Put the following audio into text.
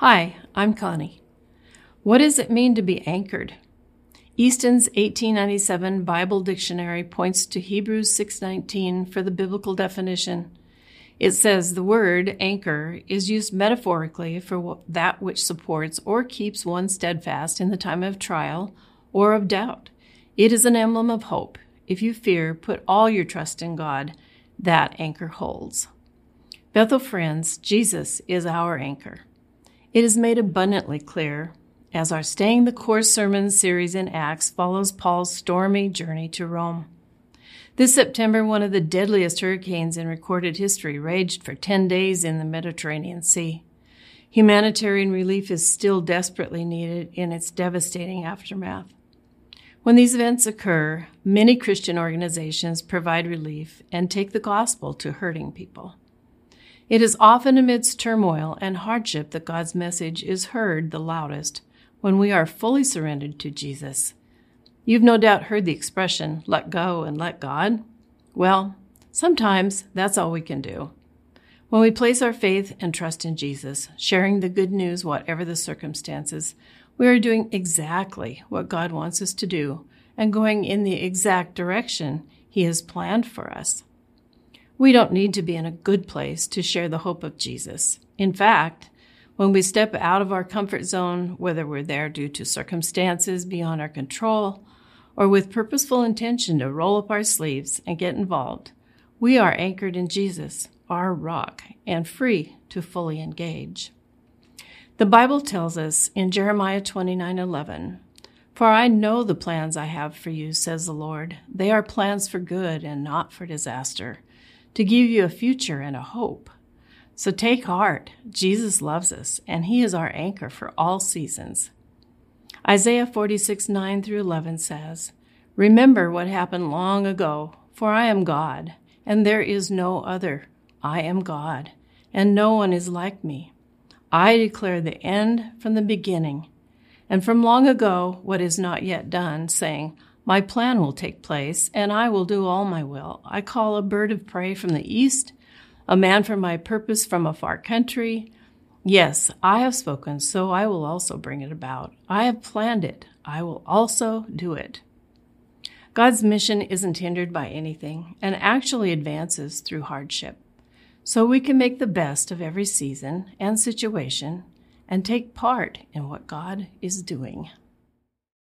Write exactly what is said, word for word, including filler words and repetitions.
Hi, I'm Connie. What does it mean to be anchored? Easton's eighteen ninety-seven Bible Dictionary points to Hebrews six nineteen for the biblical definition. It says the word anchor is used metaphorically for that which supports or keeps one steadfast in the time of trial or of doubt. It is an emblem of hope. If you fear, put all your trust in God. That anchor holds. Bethel friends, Jesus is our anchor. It is made abundantly clear as our Staying the Course sermon series in Acts follows Paul's stormy journey to Rome. This September, one of the deadliest hurricanes in recorded history raged for ten days in the Mediterranean Sea. Humanitarian relief is still desperately needed in its devastating aftermath. When these events occur, many Christian organizations provide relief and take the gospel to hurting people. It is often amidst turmoil and hardship that God's message is heard the loudest when we are fully surrendered to Jesus. You've no doubt heard the expression, let go and let God. Well, sometimes that's all we can do. When we place our faith and trust in Jesus, sharing the good news whatever the circumstances, we are doing exactly what God wants us to do and going in the exact direction He has planned for us. We don't need to be in a good place to share the hope of Jesus. In fact, when we step out of our comfort zone, whether we're there due to circumstances beyond our control or with purposeful intention to roll up our sleeves and get involved, we are anchored in Jesus, our rock, and free to fully engage. The Bible tells us in Jeremiah twenty-nine eleven, "For I know the plans I have for you, says the Lord. They are plans for good and not for disaster, to give you a future and a hope." So take heart. Jesus loves us, and He is our anchor for all seasons. Isaiah forty-six nine through eleven says, "Remember what happened long ago, for I am God, and there is no other. I am God, and no one is like me. I declare the end from the beginning, and from long ago what is not yet done, saying, my plan will take place, and I will do all my will. I call a bird of prey from the east, a man for my purpose from a far country. Yes, I have spoken, so I will also bring it about. I have planned it. I will also do it." God's mission isn't hindered by anything and actually advances through hardship. So we can make the best of every season and situation and take part in what God is doing.